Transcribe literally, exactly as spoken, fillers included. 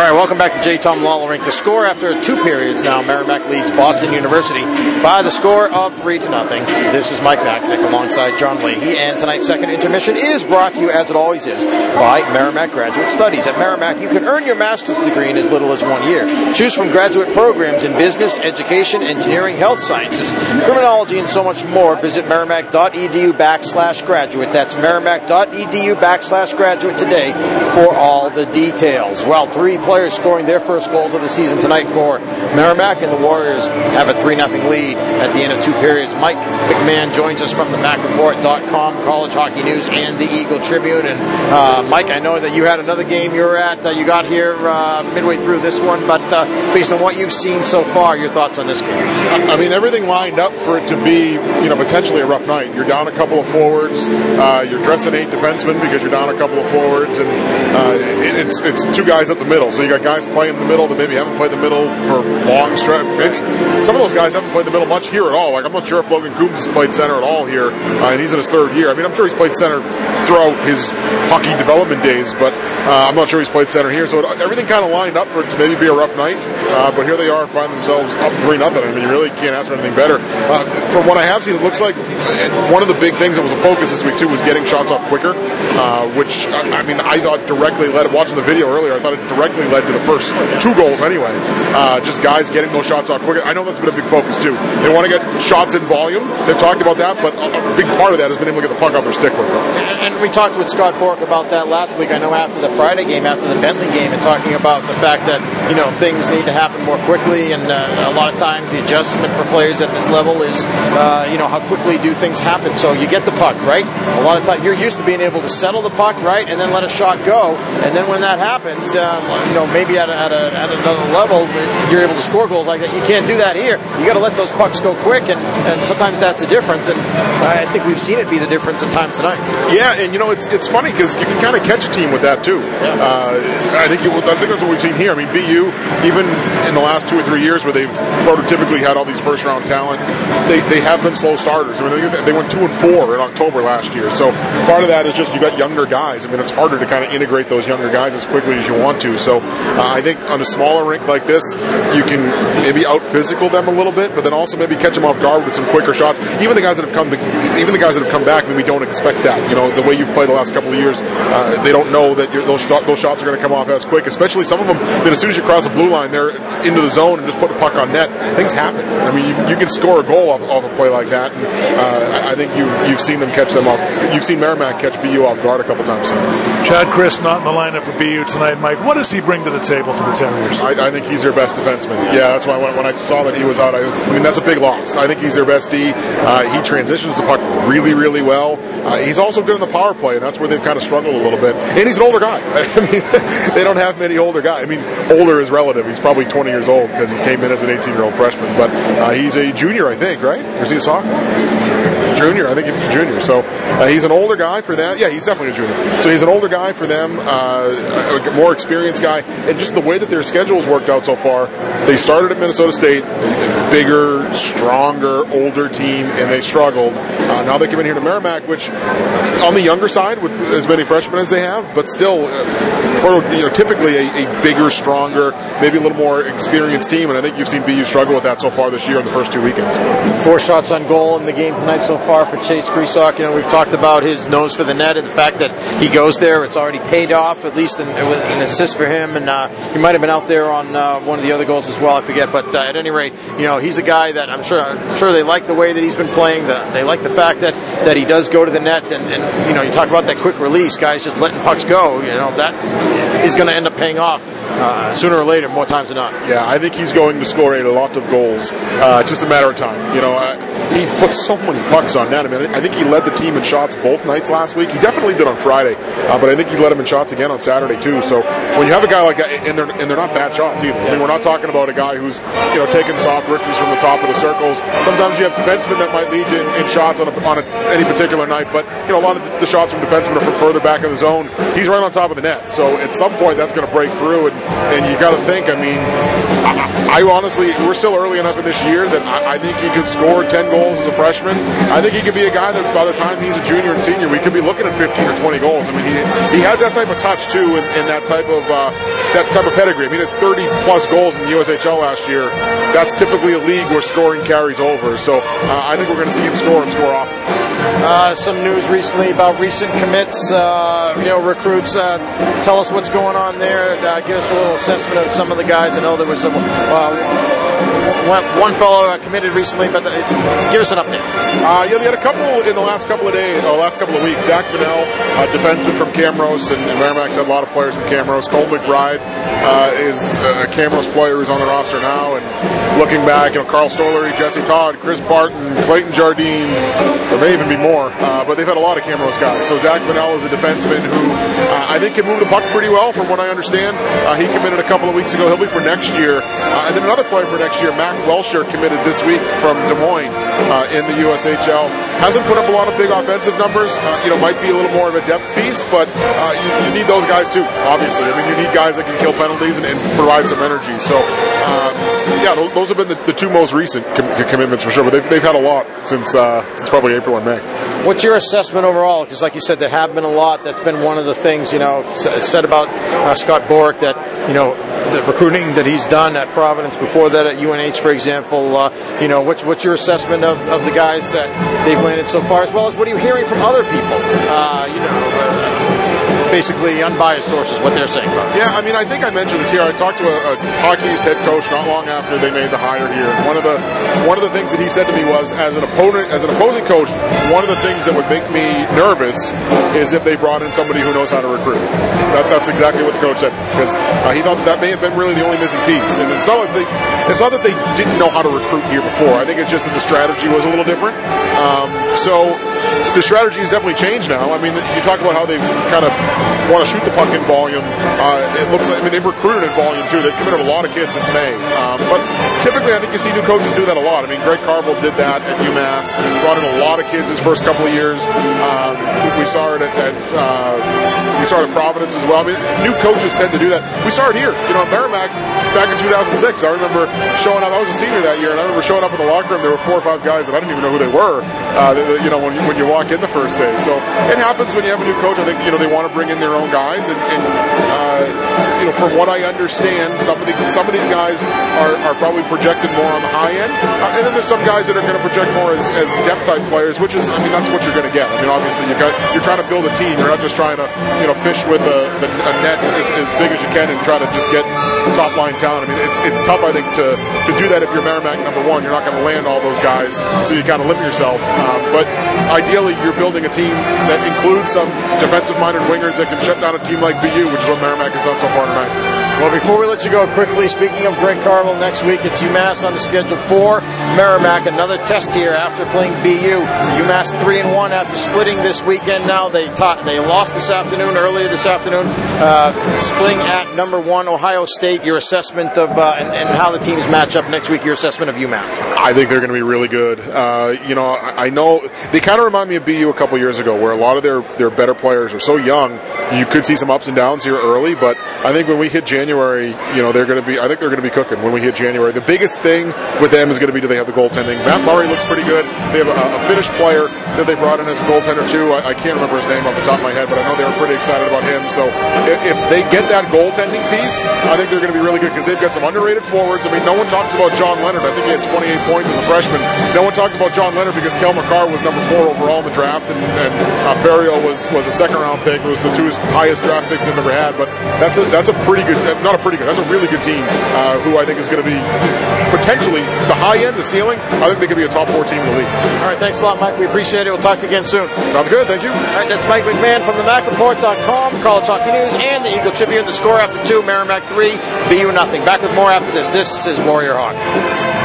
All right, welcome back to J Thom Lawler Rink. The score after two periods now, Merrimack leads Boston University by the score of three to nothing. This is Mike Macknick alongside John Leahy, and tonight's second intermission is brought to you, as it always is, by Merrimack Graduate Studies. At Merrimack, you can earn your master's degree in as little as one year. Choose from graduate programs in business, education, engineering, health sciences, criminology, and so much more. Visit merrimack.edu backslash graduate. That's merrimack.edu backslash graduate today for all the details. Well, three players scoring their first goals of the season tonight for Merrimack, and the Warriors have a three nothing lead at the end of two periods. Mike McMahon joins us from the Mac Report dot com, College Hockey News, and the Eagle Tribune. And uh, Mike, I know that you had another game you were at. Uh, you got here uh, midway through this one, but uh, based on what you've seen so far, your thoughts on this game? I mean, everything lined up for it to be, you know, potentially a rough night. You're down a couple of forwards. Uh, you're dressing eight defensemen because you're down a couple of forwards, and uh, it, it's it's two guys up the middle. So you got guys playing in the middle that maybe haven't played the middle for long stretch. Some of those guys haven't played the middle much here at all. Like, I'm not sure if Logan Coombs has played center at all here, uh, and he's in his third year. I mean, I'm sure he's played center throughout his hockey development days, but uh, I'm not sure he's played center here. So it, everything kind of lined up for it to maybe be a rough night, uh, but here they are, find themselves up three nothing. I mean, you really can't ask for anything better. Uh, from what I have seen, it looks like one of the big things that was a focus this week, too, was getting shots off quicker, uh, which, I, I mean, I thought directly led, watching the video earlier, I thought it directly led to the first two goals anyway. Uh, just guys getting those shots off quicker. I know that's been a big focus, too. They want to get shots in volume. They've talked about that, but a big part of that has been able to get the puck off their stick with them. And, and we talked with Scott Borek about that last week. I know after the Friday game, after the Bentley game, and talking about the fact that, you know, things need to happen more quickly, and uh, a lot of times the adjustment for players at this level is, uh, you know, how quickly do things happen. So you get the puck, right? A lot of times you're used to being able to settle the puck, right, and then let a shot go. And then when that happens, um, you know, maybe at, a, at, a, at another level, you're able to score goals like that. You can't do that here. You got to let those pucks go quick, and, and sometimes that's the difference. And I think we've seen it be the difference at times tonight. Yeah, and you know, it's it's funny because you can kind of catch a team with that too. Yeah. Uh, I think it, I think that's what we've seen here. I mean, B U, even in the last two or three years where they've prototypically had all these first round talent, they they have been slow starters. I mean, they, they went two and four in October last year. So part of that is just you got younger guys. I mean, it's harder to kind of integrate those younger guys as quickly as you want to. So uh, I think on a smaller rink like this, you can maybe out physical them a little bit, but then also maybe catch them off guard with some quicker shots. Even the guys that have come, to, even the guys that have come back, maybe don't expect that. You know, the way you've played the last couple of years, uh, they don't know that you're, those sh- those shots are going to come off as quick. Especially some of them that as soon as you cross the blue line, they're into the zone and just put a puck on net. Things happen. I mean, you, you can score a goal off, off a play like that. And, uh, I think you you've seen them catch them off. You've seen Merrimack catch B U off guard a couple times. Chad Chris not in the lineup for B U tonight, Mike. What does he bring to the table for the Terriers? I, I think he's their best defenseman. Yeah, that's why when, when I saw that he was out, I, was, I mean that's a big loss. I think he's their best D. Uh, he transitions the puck really, really well. Uh, he's also good in the power play, and that's where they've kind of struggled a little bit. And he's an older guy. I mean, they don't have many older guys. I mean, older is relative. He's probably twenty years old because he came in as an eighteen-year-old freshman. But uh, he's a junior, I think, right? Or is he a sophomore? Junior, I think he's a junior. So uh, he's an older guy for them. Yeah, he's definitely a junior. So he's an older guy for them, uh, a more experienced guy. And just the way that their schedule's worked out so far, they started at Minnesota State, bigger, stronger, older team, and they struggled. Uh, now they come in here to Merrimack, which on the younger side, with as many freshmen as they have, but still uh, you know, typically a, a bigger, stronger, maybe a little more experienced team. And I think you've seen B U struggle with that so far this year in the first two weekends. Four shots on goal in the game tonight so far. Far for Chase Grisock. You know, we've talked about his nose for the net and the fact that he goes there. It's already paid off, at least in, with an assist for him. And uh, he might have been out there on uh, one of the other goals as well, I forget. But uh, at any rate, you know, he's a guy that I'm sure I'm sure they like the way that he's been playing. The, they like the fact that, that he does go to the net. And, and, you know, you talk about that quick release, guys just letting pucks go. You know, that is going to end up paying off. Uh, sooner or later, more times than not. Yeah, I think he's going to score a lot of goals. Uh, it's just a matter of time. You know, uh, he put so many pucks on net. I mean, I think he led the team in shots both nights last week. He definitely did on Friday, uh, but I think he led him in shots again on Saturday too. So when you have a guy like that, and they're and they're not bad shots either. I mean, we're not talking about a guy who's, you know, taking soft rickeries from the top of the circles. Sometimes you have defensemen that might lead you in, in shots on a, on a, any particular night, but you know, a lot of the shots from defensemen are from further back in the zone. he's right on top of the net. So at some point that's going to break through, and, and you got to think, I mean, I, I honestly, we're still early enough in this year that I, I think he could score ten goals as a freshman. I think he could be a guy that by the time he's a junior and senior, we could be looking at fifteen or twenty goals. I mean, he, he has that type of touch too, and, and that type of uh, that type of pedigree. I mean, at thirty plus goals in the U S H L last year, that's typically a league where scoring carries over. So uh, I think we're going to see him score and score often. Uh, some news recently about recent commits, uh, you know, recruits. Uh, tell us what's going on there. Uh, give us a little assessment of some of the guys. I know there was a, uh, one, one fellow committed recently, but uh, give us an update. Uh, yeah, they had a couple in the last couple of days, or last couple of weeks. Zach Vanel, uh, defenseman from Camrose, and, and Merrimack's had a lot of players from Camrose. Cole McBride uh, is a Camrose player who's on the roster now. And looking back, you know, Carl Stollery, Jesse Todd, Chris Barton, Clayton Jardine, there may even be more, uh, but they've had a lot of Camrose guys. So Zach Vanel is a defenseman who uh, I think can move the puck pretty well, from what I understand. Uh, he committed a couple of weeks ago. He'll be for next year. Uh, and then another player for next year, Mack Welcher, committed this week from Des Moines uh, in the U S H L. Hasn't put up a lot of big offensive numbers. Uh, you know, might be a little more of a depth piece, but uh, you, you need those guys too, obviously. I mean, you need guys that can kill penalties and, and provide some energy. So, uh, yeah, those, those have been the, the two most recent com- commitments for sure, but they've, they've had a lot since, uh, since probably April and May. What's your assessment overall? Because like you said, there have been a lot. That's been one of the things, you know, said about uh, Scott Borek, that, you know, the recruiting that he's done at Providence, before that at U N H, for example. Uh, you know, what's what's your assessment of, of the guys that they've landed so far, as well as what are you hearing from other people? Uh, you know, uh, basically unbiased sources, what they're saying about it. Yeah, I mean, I think I mentioned this here. I talked to a, a Hockey East head coach not long after they made the hire here. And one of the one of the things that he said to me was, as an opponent, as an opposing coach, one of the things that would make me nervous is if they brought in somebody who knows how to recruit. That, that's exactly what the coach said, because uh, he thought that, that may have been really the only missing piece. And it's not like they, it's not that they didn't know how to recruit here before. I think it's just that the strategy was a little different. Um, so the strategy has definitely changed now. I mean, you talk about how they've kind of want to shoot the puck in volume. Uh, it looks like, I mean, they've recruited in volume too. They've committed a lot of kids since May. Um, but typically, I think you see new coaches do that a lot. I mean, Greg Carvel did that at UMass. He brought in a lot of kids his first couple of years. Um, we saw it at, at uh, we saw it at Providence as well. I mean, new coaches tend to do that. We saw it here, you know, at Merrimack back in two thousand six. I remember showing up. I was a senior that year, and I remember showing up in the locker room. There were four or five guys that I didn't even know who they were. Uh, that, you know, when you, when you walk in the first day. So it happens when you have a new coach. I think, you know, they want to bring in their own guys, and, and uh, you know, from what I understand, some of the, some of these guys are, are probably projected more on the high end, uh, and then there's some guys that are going to project more as, as depth type players, which is, I mean, that's what you're going to get. I mean, obviously, you got, you're trying to build a team. You're not just trying to, you know, fish with a, a net as, as big as you can and try to just get top line talent. I mean, it's it's tough, I think, to, to do that if you're Merrimack number one. You're not going to land all those guys, so you kind of limit yourself. Um, but ideally, you're building a team that includes some defensive-minded wingers that can shut down a team like B U, which is what Merrimack has done so far tonight. Well, before we let you go, quickly, speaking of Greg Carvel, next week it's UMass on the schedule for Merrimack. Another test here after playing B U. UMass three and one after splitting this weekend. Now they taught, they lost this afternoon, earlier this afternoon, uh, splitting at number one Ohio State. Your assessment of uh, and, and how the teams match up next week, your assessment of UMass? I think they're going to be really good. Uh, you know, I, I know they kind of remind me of B U a couple years ago, where a lot of their, their better players are so young. You could see some ups and downs here early, but I think when we hit January, you know, they're going to be, I think they're going to be cooking when we hit January. The biggest thing with them is going to be, do they have the goaltending? Matt Murray looks pretty good. They have a, a Finnish player that they brought in as a goaltender too. I, I can't remember his name off the top of my head, but I know they were pretty excited about him. So if, if they get that goaltending piece, I think they're going to be really good, because they've got some underrated forwards. I mean, no one talks about John Leonard. I think he had twenty-eight points as a freshman. No one talks about John Leonard because Kel McCarr was number four overall in the draft, and, and uh, Ferriero was, was a second round pick. It was the two highest draft picks I've ever had, but that's a that's a pretty good, not a pretty good, that's a really good team, uh, who I think is going to be potentially the high end, the ceiling. I think they could be a top four team in the league. All right, thanks a lot, Mike. We appreciate it. We'll talk to you again soon. Sounds good. Thank you. All right, that's Mike McMahon from the Mac Report dot com, College Hockey News, and the Eagle Tribune. The Score after two, Merrimack three, B U nothing. Back with more after this. This is Warrior Hawk.